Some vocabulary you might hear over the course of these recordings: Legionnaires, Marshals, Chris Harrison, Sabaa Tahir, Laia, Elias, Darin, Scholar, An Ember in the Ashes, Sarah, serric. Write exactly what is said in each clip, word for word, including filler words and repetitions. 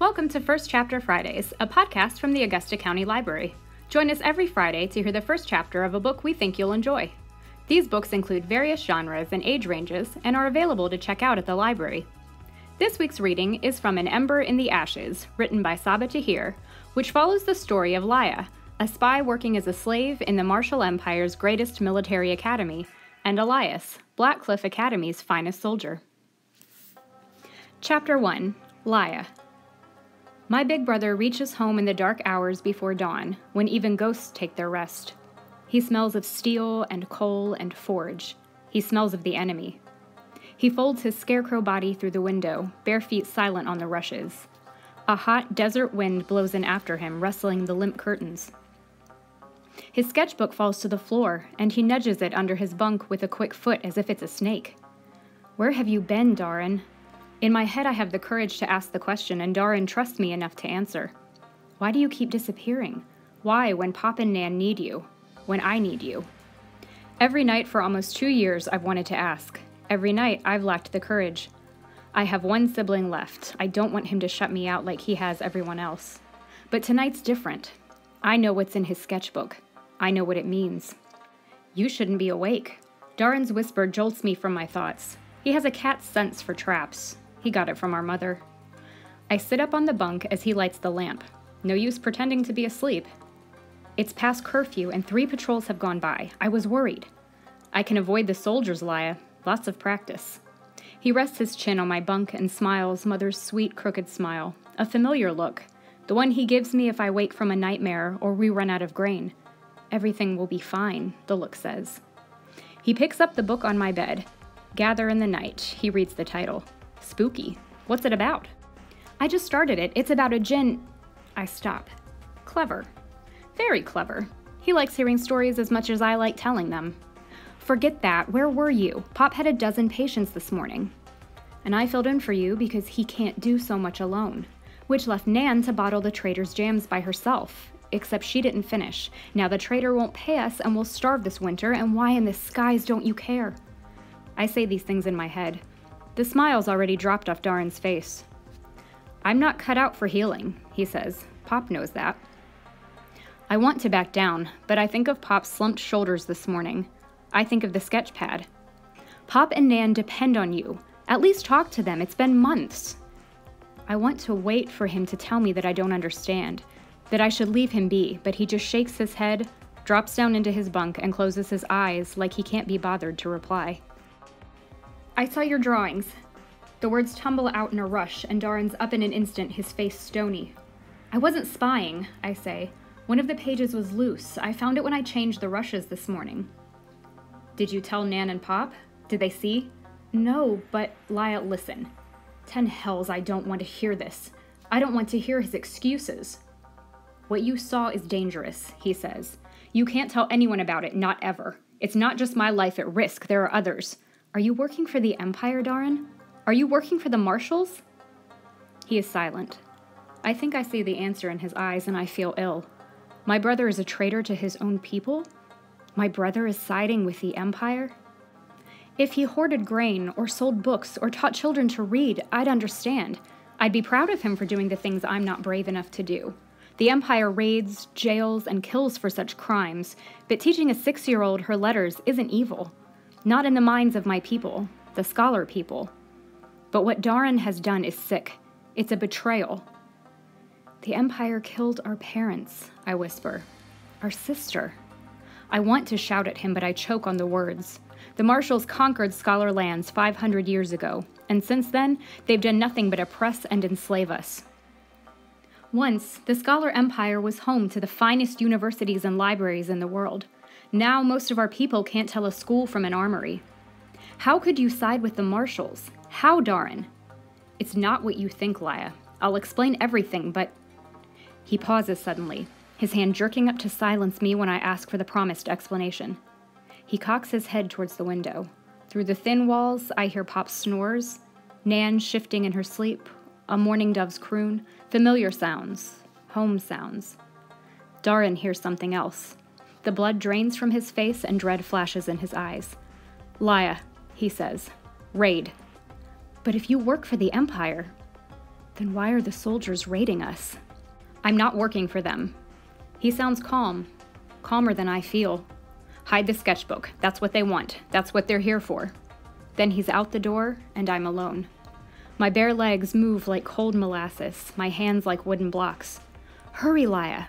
Welcome to First Chapter Fridays, a podcast from the Augusta County Library. Join us every Friday to hear the first chapter of a book we think you'll enjoy. These books include various genres and age ranges and are available to check out at the library. This week's reading is from An Ember in the Ashes, written by Sabaa Tahir, which follows the story of Laia, a spy working as a slave in the Marshal Empire's greatest military academy, and Elias, Blackcliff Academy's finest soldier. Chapter one, Laia. My big brother reaches home in the dark hours before dawn, when even ghosts take their rest. He smells of steel and coal and forge. He smells of the enemy. He folds his scarecrow body through the window, bare feet silent on the rushes. A hot desert wind blows in after him, rustling the limp curtains. His sketchbook falls to the floor, and he nudges it under his bunk with a quick foot as if it's a snake. Where have you been, Darin? In my head, I have the courage to ask the question, and Darin trusts me enough to answer. Why do you keep disappearing? Why when Pop and Nan need you? When I need you? Every night for almost two years, I've wanted to ask. Every night, I've lacked the courage. I have one sibling left. I don't want him to shut me out like he has everyone else. But tonight's different. I know what's in his sketchbook. I know what it means. You shouldn't be awake. Darin's whisper jolts me from my thoughts. He has a cat's sense for traps. He got it from our mother. I sit up on the bunk as he lights the lamp. No use pretending to be asleep. It's past curfew and three patrols have gone by. I was worried. I can avoid the soldiers, Laia. Lots of practice. He rests his chin on my bunk and smiles Mother's sweet, crooked smile. A familiar look. The one he gives me if I wake from a nightmare or we run out of grain. Everything will be fine, the look says. He picks up the book on my bed. Gather in the Night. He reads the title. Spooky. What's it about? I just started it. It's about a gin... I stop. Clever. Very clever. He likes hearing stories as much as I like telling them. Forget that. Where were you? Pop had a dozen patients this morning. And I filled in for you because he can't do so much alone. Which left Nan to bottle the traitor's jams by herself. Except she didn't finish. Now the traitor won't pay us and we'll starve this winter, and why in the skies don't you care? I say these things in my head. The smile's already dropped off Darin's face. I'm not cut out for healing, he says. Pop knows that. I want to back down, but I think of Pop's slumped shoulders this morning. I think of the sketch pad. Pop and Nan depend on you. At least talk to them. It's been months. I want to wait for him to tell me that I don't understand, that I should leave him be, but he just shakes his head, drops down into his bunk, and closes his eyes like he can't be bothered to reply. I saw your drawings. The words tumble out in a rush, and Darin's up in an instant, his face stony. I wasn't spying, I say. One of the pages was loose. I found it when I changed the rushes this morning. Did you tell Nan and Pop? Did they see? No, but Laia, listen. Ten hells, I don't want to hear this. I don't want to hear his excuses. What you saw is dangerous, he says. You can't tell anyone about it, not ever. It's not just my life at risk, there are others. Are you working for the Empire, Darin? Are you working for the Marshals? He is silent. I think I see the answer in his eyes, and I feel ill. My brother is a traitor to his own people? My brother is siding with the Empire? If he hoarded grain, or sold books, or taught children to read, I'd understand. I'd be proud of him for doing the things I'm not brave enough to do. The Empire raids, jails, and kills for such crimes, but teaching a six-year-old her letters isn't evil. Not in the minds of my people, the Scholar people. But what Darin has done is sick. It's a betrayal. The Empire killed our parents, I whisper. Our sister. I want to shout at him, but I choke on the words. The Marshals conquered Scholar lands five hundred years ago, and since then, they've done nothing but oppress and enslave us. Once, the Scholar Empire was home to the finest universities and libraries in the world. Now most of our people can't tell a school from an armory. How could you side with the Marshals? How, Darin? It's not what you think, Laia. I'll explain everything, but... He pauses suddenly, his hand jerking up to silence me when I ask for the promised explanation. He cocks his head towards the window. Through the thin walls, I hear Pop's snores, Nan shifting in her sleep, a mourning dove's croon, familiar sounds, home sounds. Darin hears something else. The blood drains from his face and dread flashes in his eyes. Laia, he says, raid. But if you work for the Empire... Then why are the soldiers raiding us? I'm not working for them. He sounds calm, calmer than I feel. Hide the sketchbook. That's what they want. That's what they're here for. Then he's out the door, and I'm alone. My bare legs move like cold molasses, my hands like wooden blocks. Hurry, Laia!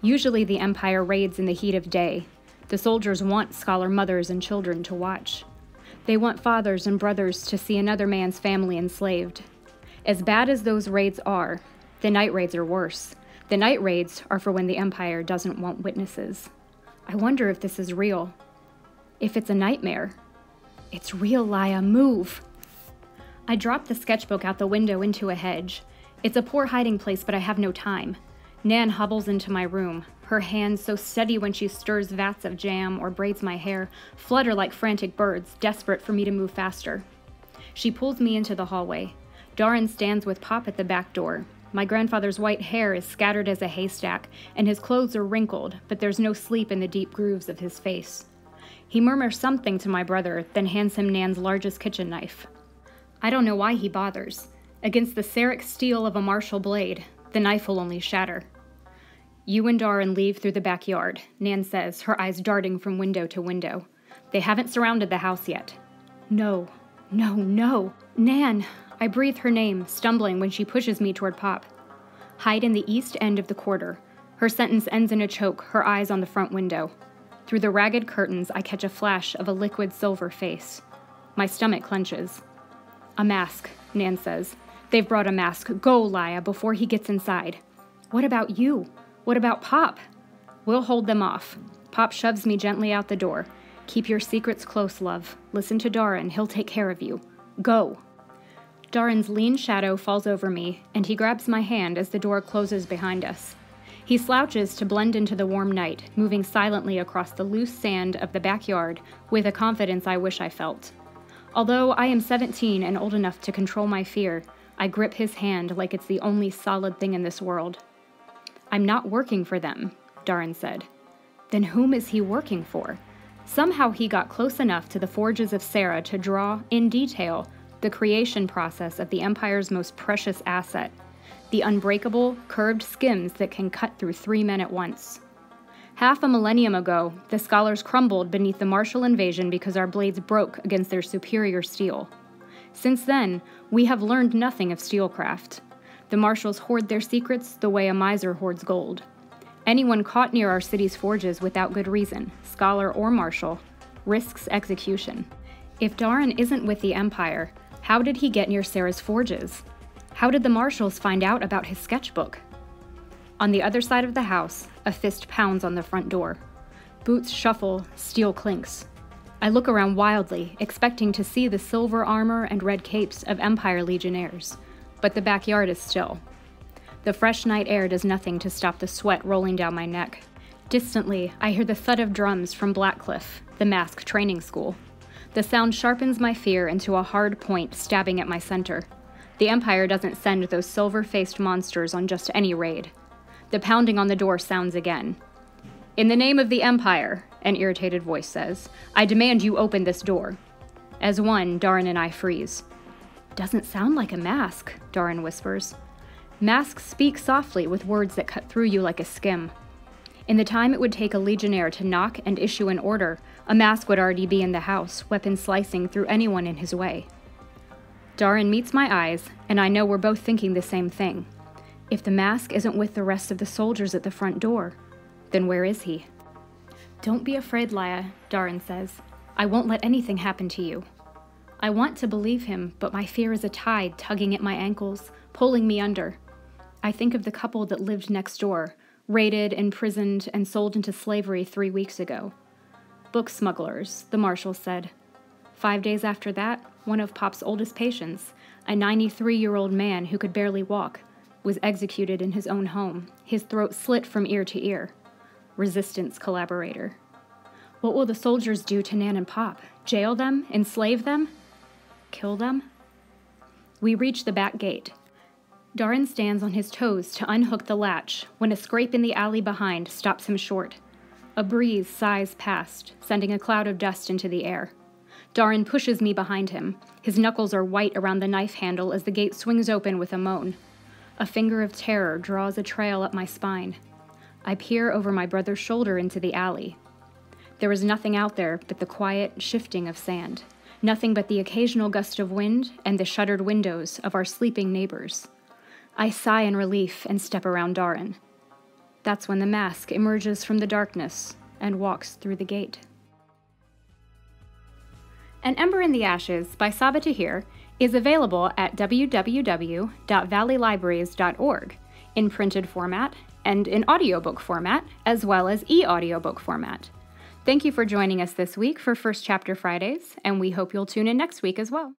Usually the Empire raids in the heat of day. The soldiers want scholar mothers and children to watch. They want fathers and brothers to see another man's family enslaved. As bad as those raids are, the night raids are worse. The night raids are for when the Empire doesn't want witnesses. I wonder if this is real. If it's a nightmare. It's real, Laia, move! I dropped the sketchbook out the window into a hedge. It's a poor hiding place, but I have no time. Nan hobbles into my room. Her hands, so steady when she stirs vats of jam or braids my hair, flutter like frantic birds, desperate for me to move faster. She pulls me into the hallway. Darin stands with Pop at the back door. My grandfather's white hair is scattered as a haystack, and his clothes are wrinkled, but there's no sleep in the deep grooves of his face. He murmurs something to my brother, then hands him Nan's largest kitchen knife. I don't know why he bothers. Against the serric steel of a martial blade, the knife will only shatter. You and Darin leave through the backyard, Nan says, her eyes darting from window to window. They haven't surrounded the house yet. No, no, no, Nan! I breathe her name, stumbling when she pushes me toward Pop. Hide in the east end of the quarter. Her sentence ends in a choke, her eyes on the front window. Through the ragged curtains, I catch a flash of a liquid silver face. My stomach clenches. A mask, Nan says. They've brought a mask. Go, Laia, before he gets inside. What about you? What about Pop? We'll hold them off. Pop shoves me gently out the door. Keep your secrets close, love. Listen to Darin. He'll take care of you. Go. Darin's lean shadow falls over me, and he grabs my hand as the door closes behind us. He slouches to blend into the warm night, moving silently across the loose sand of the backyard with a confidence I wish I felt. Although I am seventeen and old enough to control my fear, I grip his hand like it's the only solid thing in this world. I'm not working for them, Darin said. Then whom is he working for? Somehow he got close enough to the forges of Sarah to draw, in detail, the creation process of the Empire's most precious asset, the unbreakable, curved skims that can cut through three men at once. Half a millennium ago, the scholars crumbled beneath the martial invasion because our blades broke against their superior steel. Since then, we have learned nothing of steelcraft. The Marshals hoard their secrets the way a miser hoards gold. Anyone caught near our city's forges without good reason, scholar or marshal, risks execution. If Darin isn't with the Empire, how did he get near Sarah's forges? How did the Marshals find out about his sketchbook? On the other side of the house, a fist pounds on the front door. Boots shuffle, steel clinks. I look around wildly, expecting to see the silver armor and red capes of Empire Legionnaires, but the backyard is still. The fresh night air does nothing to stop the sweat rolling down my neck. Distantly, I hear the thud of drums from Blackcliff, the mask training school. The sound sharpens my fear into a hard point stabbing at my center. The Empire doesn't send those silver-faced monsters on just any raid. The pounding on the door sounds again. "In the name of the Empire," an irritated voice says, "I demand you open this door." As one, Darin and I freeze. "Doesn't sound like a mask," Darin whispers. Masks speak softly with words that cut through you like a skim. In the time it would take a legionnaire to knock and issue an order, a mask would already be in the house, weapon slicing through anyone in his way. Darin meets my eyes, and I know we're both thinking the same thing. If the mask isn't with the rest of the soldiers at the front door, then where is he? "Don't be afraid, Laia," Darin says. "I won't let anything happen to you." I want to believe him, but my fear is a tide tugging at my ankles, pulling me under. I think of the couple that lived next door, raided, imprisoned, and sold into slavery three weeks ago. Book smugglers, the marshal said. Five days after that, one of Pop's oldest patients, a ninety-three-year-old man who could barely walk, was executed in his own home, his throat slit from ear to ear. Resistance collaborator. What will the soldiers do to Nan and Pop? Jail them? Enslave them? Kill them? We reach the back gate. Darin stands on his toes to unhook the latch when a scrape in the alley behind stops him short. A breeze sighs past, sending a cloud of dust into the air. Darin pushes me behind him. His knuckles are white around the knife handle as the gate swings open with a moan. A finger of terror draws a trail up my spine. I peer over my brother's shoulder into the alley. There is nothing out there but the quiet shifting of sand, nothing but the occasional gust of wind and the shuttered windows of our sleeping neighbors. I sigh in relief and step around Darin. That's when the mask emerges from the darkness and walks through the gate. An Ember in the Ashes by Sabaa Tahir is available at w w w dot valley libraries dot org in printed format and in audiobook format, as well as e-audiobook format. Thank you for joining us this week for First Chapter Fridays, and we hope you'll tune in next week as well.